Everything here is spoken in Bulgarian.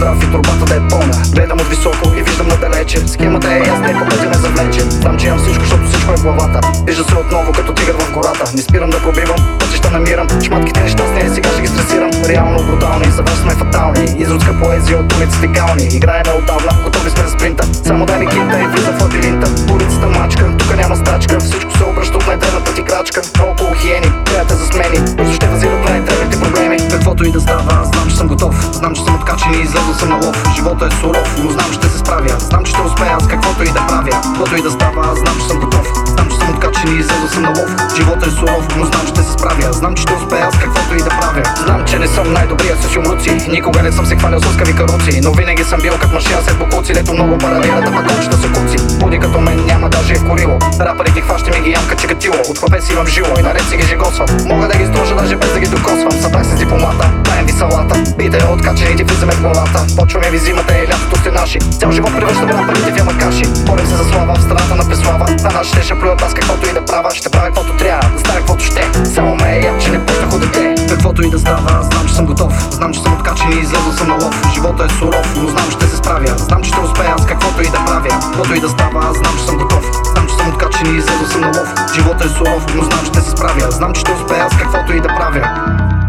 здрав и турбата да е пълна. Гледам от високо и виждам надалече. Схемата е ясна и по пътя не завлечен. Знам, че имам всичко, защото всичко е в главата. Вижда се отново като тигър в гората. Не спирам да пробивам, пътища намирам. Шматките нещастни, сега ще ги стресирам. Реално брутални, завърши сме фатални. Изродска поезия от улиците кални. Играе на отдавна, готови сме за спринта. Само дай ми кинта и влиза в лабиринта. Улицата мачка, тук няма стачка. Всичко се обръща от най-древната ти крачка. Толкова хиени, трябва за смени. Бързо ще възират най-древните проблеми. Каквото и да става, знам, че съм готов. Знам, че съм откачен и излязъл съм на лов. Живота е суров, но знам, че ще се справя. Знам, че ще успея с каквото и да правя. Каквото и да става, знам, че съм готов. Знам, че съм откачен и излязъл съм на лов. Живота е суров, но знам, че ще се справя. Знам, че ще успея с каквото и да правя. Знам, че не съм най-добрият с юмруци. Никога не съм се хвалял с кави каруци, но винаги съм бил как машина след бокуци, дето много паралира да пакончета са куци. Буди като мен няма даже е корило. Рапари ги хващи ми ги ямка чекатило. От хлапе си имам жило и наред си ги жигосвам. Мога да ги стружа даже без да ги докосвам. Събрах се с дипломата, правим ви салата. Бите откачените влизаме в главата. Почваме ви зимата и лятото сте наши. Цял живот превръщаме рапарите в ямакаши. Борим се за слава в страната на преслава. На нашите ще плюят аз каквото и да правя. Ще правя каквото трябва, да стане каквото ще. Само ме е яд, че не пуснах от дете. Каквото и да става, знам, че съм готов. Знам, че съм откачен и излязъл съм на лов. Живота е суров, но знам, че ще се справя. Знам, че ще успея с каквото и да правя. Каквото и да става, знам, че съм готов. Знам, че съм откачен и излязъл съм на лов. Живота е суров, но знам, че ще се справя. Знам, че ще успея с каквото и да правя.